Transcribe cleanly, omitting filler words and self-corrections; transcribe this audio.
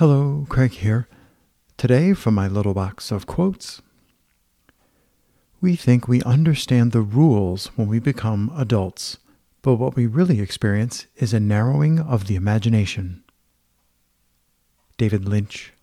Hello, Craig here. Today from my little box of quotes. We think we understand the rules when we become adults, but what we really experience is a narrowing of the imagination. David Lynch.